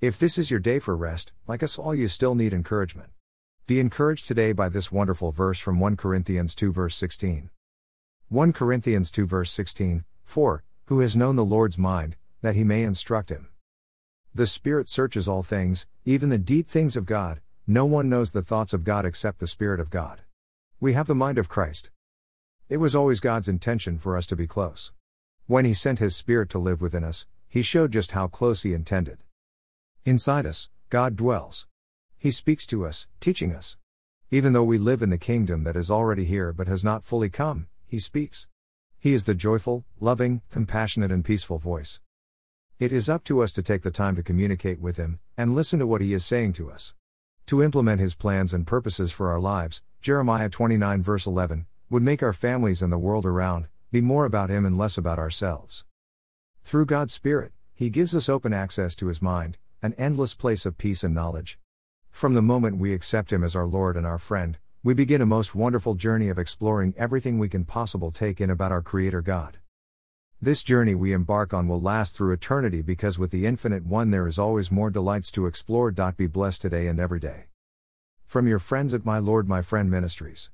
If this is your day for rest, like us all, you still need encouragement. Be encouraged today by this wonderful verse from 1 Corinthians 2 verse 16. 1 Corinthians 2 verse 16, For, who has known the Lord's mind, that he may instruct him? The Spirit searches all things, even the deep things of God. No one knows the thoughts of God except the Spirit of God. We have the mind of Christ. It was always God's intention for us to be close. When He sent His Spirit to live within us, He showed just how close He intended. Inside us, God dwells. He speaks to us, teaching us. Even though we live in the kingdom that is already here but has not fully come, He speaks. He is the joyful, loving, compassionate and peaceful voice. It is up to us to take the time to communicate with Him, and listen to what He is saying to us. To implement His plans and purposes for our lives, Jeremiah 29 verse 11, would make our families and the world around, be more about Him and less about ourselves. Through God's Spirit, He gives us open access to His mind, an endless place of peace and knowledge. From the moment we accept Him as our Lord and our friend, we begin a most wonderful journey of exploring everything we can possibly take in about our Creator God. This journey we embark on will last through eternity because with the Infinite One there is always more delights to explore. Be blessed today and every day. From your friends at My Lord My Friend Ministries.